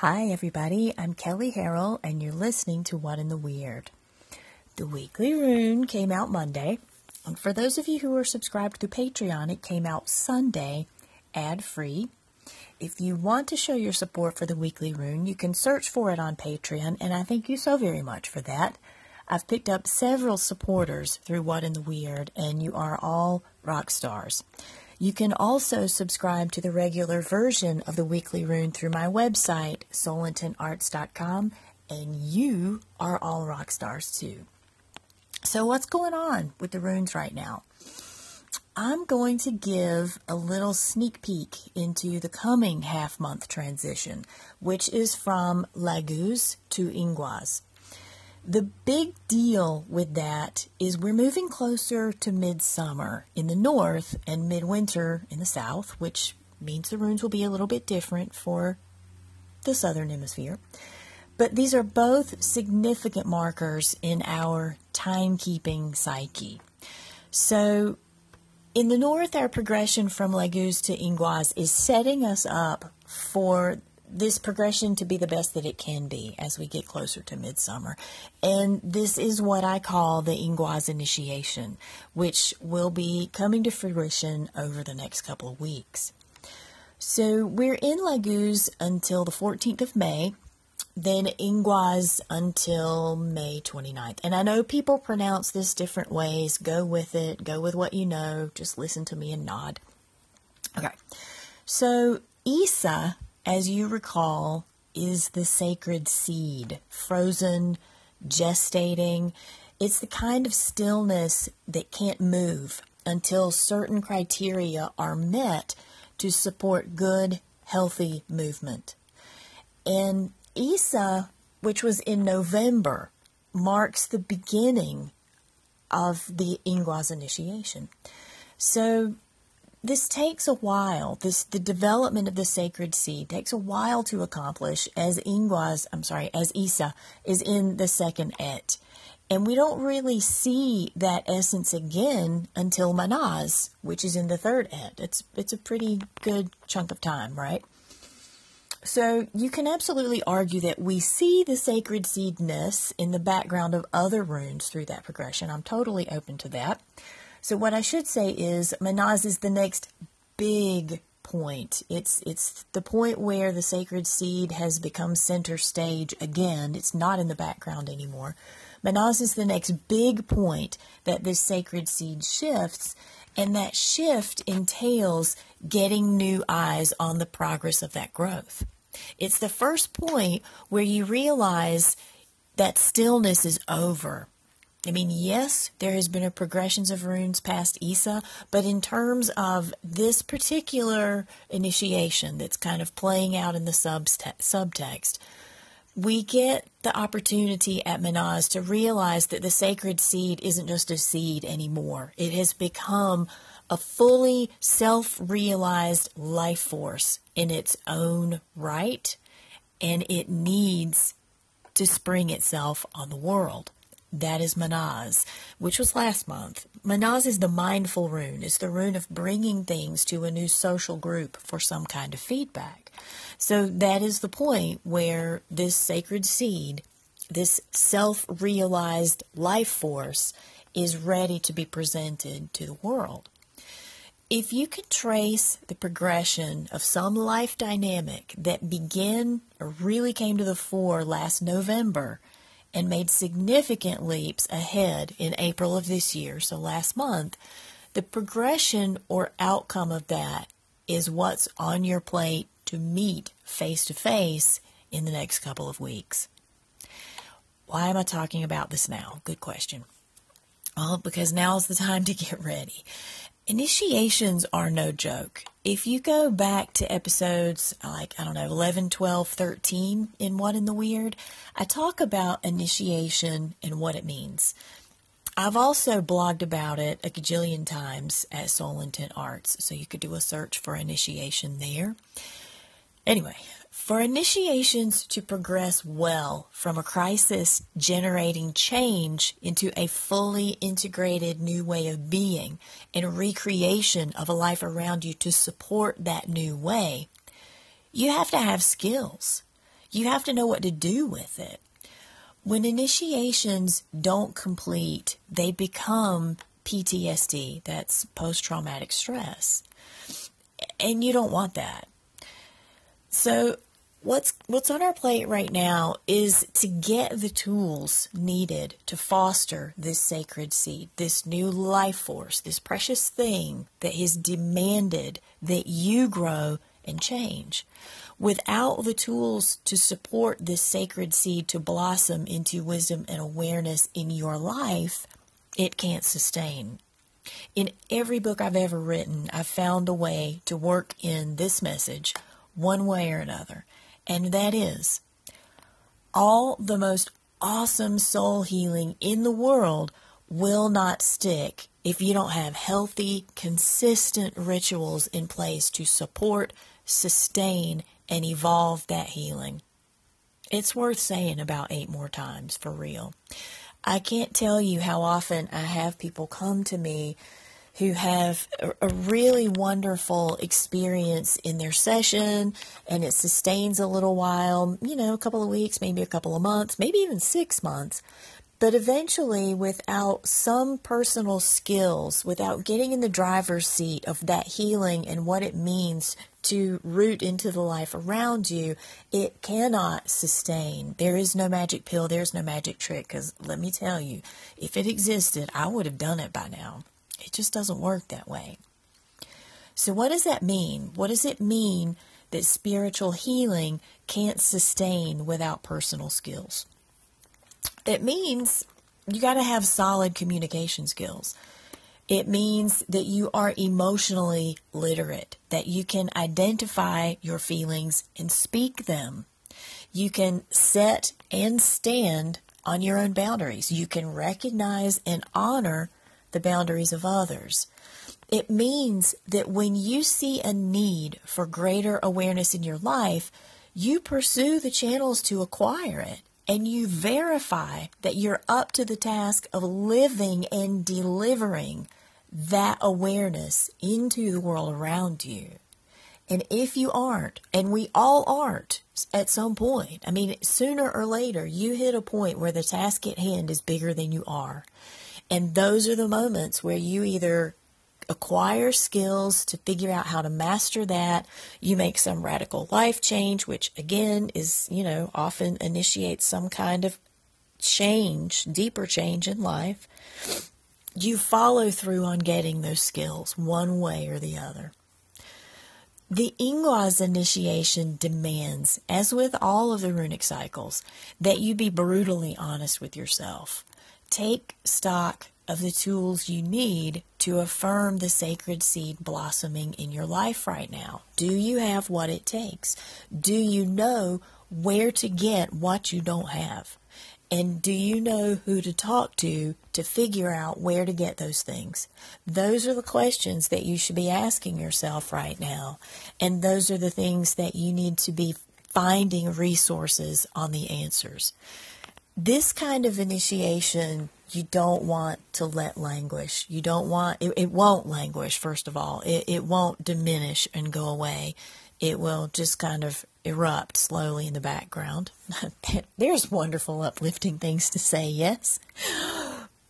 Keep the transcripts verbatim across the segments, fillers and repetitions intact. Hi everybody, I'm Kelly Harrell and you're listening to What in the Weird. The Weekly Rune came out Monday, and for those of you who are subscribed through Patreon, it came out Sunday, ad-free. If you want to show your support for The Weekly Rune, you can search for it on Patreon, and I thank you so very much for that. I've picked up several supporters through What in the Weird, and you are all rock stars. You can also subscribe to the regular version of The Weekly Rune through my website, Solenton Arts dot com, and you are all rock stars too. So what's going on with the runes right now? I'm going to give a little sneak peek into the coming half-month transition, which is from Laguz to Ingwaz. The big deal with that is we're moving closer to midsummer in the north and midwinter in the south, which means the runes will be a little bit different for the southern hemisphere. But these are both significant markers in our timekeeping psyche. So in the north, our progression from Laguz to Ingwaz is setting us up for this progression to be the best that it can be as we get closer to midsummer. And this is what I call the Ingwaz initiation, which will be coming to fruition over the next couple of weeks. So we're in Laguz until the fourteenth of May, then Ingwaz until May twenty-ninth. And I know people pronounce this different ways. Go with it. Go with what you know. Just listen to me and nod. Okay. So Isa, as you recall, is the sacred seed, frozen, gestating. It's the kind of stillness that can't move until certain criteria are met to support good, healthy movement. And Isa, which was in November, marks the beginning of the Ingwaz initiation. So this takes a while. This the development of the sacred seed takes a while to accomplish as Ingwaz, I'm sorry, as Isa is in the second et. And we don't really see that essence again until Manaz, which is in the third et. It's it's a pretty good chunk of time, right? So you can absolutely argue that we see the sacred seedness in the background of other runes through that progression. I'm totally open to that. So what I should say is Manaz is the next big point. It's it's the point where the sacred seed has become center stage again. It's not in the background anymore. Manaz is the next big point that this sacred seed shifts, and that shift entails getting new eyes on the progress of that growth. It's the first point where you realize that stillness is over. I mean, yes, there has been a progressions of runes past Isa, but in terms of this particular initiation that's kind of playing out in the subtext, we get the opportunity at Manaz to realize that the sacred seed isn't just a seed anymore. It has become a fully self-realized life force in its own right, and it needs to spring itself on the world. That is Manaz, which was last month. Manaz is the mindful rune. It's the rune of bringing things to a new social group for some kind of feedback. So that is the point where this sacred seed, this self-realized life force, is ready to be presented to the world. If you could trace the progression of some life dynamic that began or really came to the fore last November and made significant leaps ahead in April of this year, so last month, the progression or outcome of that is what's on your plate to meet face-to-face in the next couple of weeks. Why am I talking about this now? Good question. Well, because now's the time to get ready. Initiations are no joke. If you go back to episodes like, I don't know, eleven, twelve, thirteen in What in the Weird, I talk about initiation and what it means. I've also blogged about it a gajillion times at Soul Intent Arts, so you could do a search for initiation there. Anyway, for initiations to progress well from a crisis generating change into a fully integrated new way of being and a recreation of a life around you to support that new way, you have to have skills. You have to know what to do with it. When initiations don't complete, they become P T S D. That's post-traumatic stress. And you don't want that. So what's what's on our plate right now is to get the tools needed to foster this sacred seed, this new life force, this precious thing that has demanded that you grow and change. Without the tools to support this sacred seed to blossom into wisdom and awareness in your life, it can't sustain. In every book I've ever written, I've found a way to work in this message one way or another. And that is, all the most awesome soul healing in the world will not stick if you don't have healthy, consistent rituals in place to support, sustain, and evolve that healing. It's worth saying about eight more times, for real. I can't tell you how often I have people come to me who have a really wonderful experience in their session, and it sustains a little while, you know, a couple of weeks, maybe a couple of months, maybe even six months. But eventually, without some personal skills, without getting in the driver's seat of that healing and what it means to root into the life around you, it cannot sustain. There is no magic pill. There's no magic trick. Because let me tell you, if it existed, I would have done it by now. It just doesn't work that way. So what does that mean? What does it mean that spiritual healing can't sustain without personal skills? It means you got to have solid communication skills. It means that you are emotionally literate, that you can identify your feelings and speak them. You can set and stand on your own boundaries. You can recognize and honor the boundaries of others. It means that when you see a need for greater awareness in your life, you pursue the channels to acquire it. And you verify that you're up to the task of living and delivering that awareness into the world around you. And if you aren't, and we all aren't at some point, I mean, sooner or later, you hit a point where the task at hand is bigger than you are. And those are the moments where you either acquire skills to figure out how to master that. You make some radical life change, which again is, you know, often initiates some kind of change, deeper change in life. You follow through on getting those skills one way or the other. The Ingwaz initiation demands, as with all of the runic cycles, that you be brutally honest with yourself. Take stock of the tools you need to affirm the sacred seed blossoming in your life right now. Do you have what it takes? Do you know where to get what you don't have? And do you know who to talk to to figure out where to get those things? Those are the questions that you should be asking yourself right now. And those are the things that you need to be finding resources on the answers. This kind of initiation, you don't want to let languish. You don't want, it, it won't languish, first of all. It, it won't diminish and go away. It will just kind of erupt slowly in the background. There's wonderful, uplifting things to say, yes.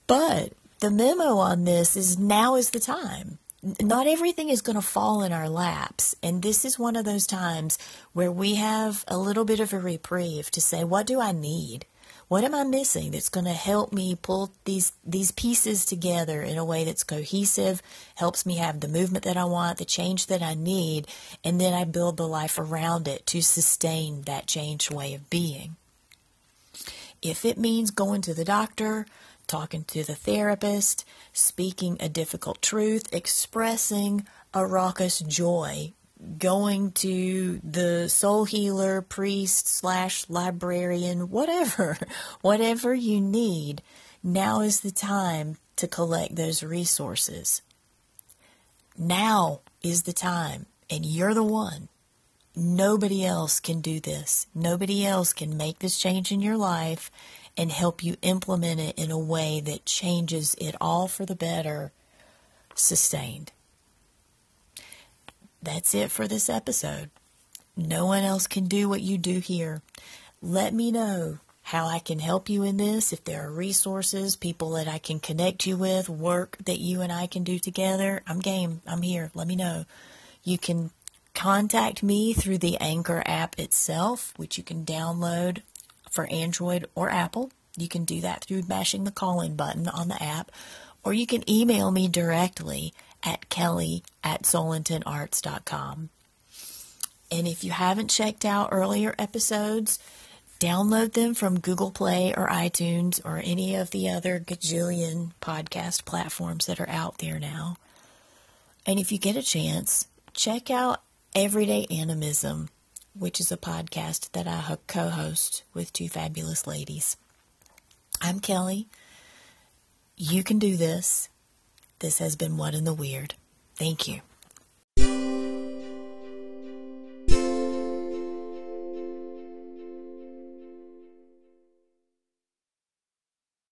But the memo on this is now is the time. Not everything is going to fall in our laps. And this is one of those times where we have a little bit of a reprieve to say, what do I need? What am I missing that's going to help me pull these these pieces together in a way that's cohesive, helps me have the movement that I want, the change that I need, and then I build the life around it to sustain that changed way of being? If it means going to the doctor, talking to the therapist, speaking a difficult truth, expressing a raucous joy, going to the soul healer, priest, slash librarian, whatever, whatever you need, now is the time to collect those resources. Now is the time, and you're the one. Nobody else can do this. Nobody else can make this change in your life and help you implement it in a way that changes it all for the better, sustained. That's it for this episode. No one else can do what you do here. Let me know how I can help you in this, if there are resources, people that I can connect you with, work that you and I can do together. I'm game. I'm here. Let me know. You can contact me through the Anchor app itself, which you can download for Android or Apple. You can do that through mashing the call-in button on the app, or you can email me directly at kelly at solenton arts dot com. And if you haven't checked out earlier episodes, download them from Google Play or iTunes or any of the other gajillion podcast platforms that are out there now. And if you get a chance, check out Everyday Animism, which is a podcast that I co-host with two fabulous ladies. I'm Kelly. You can do this. This has been What in the Weird. Thank you.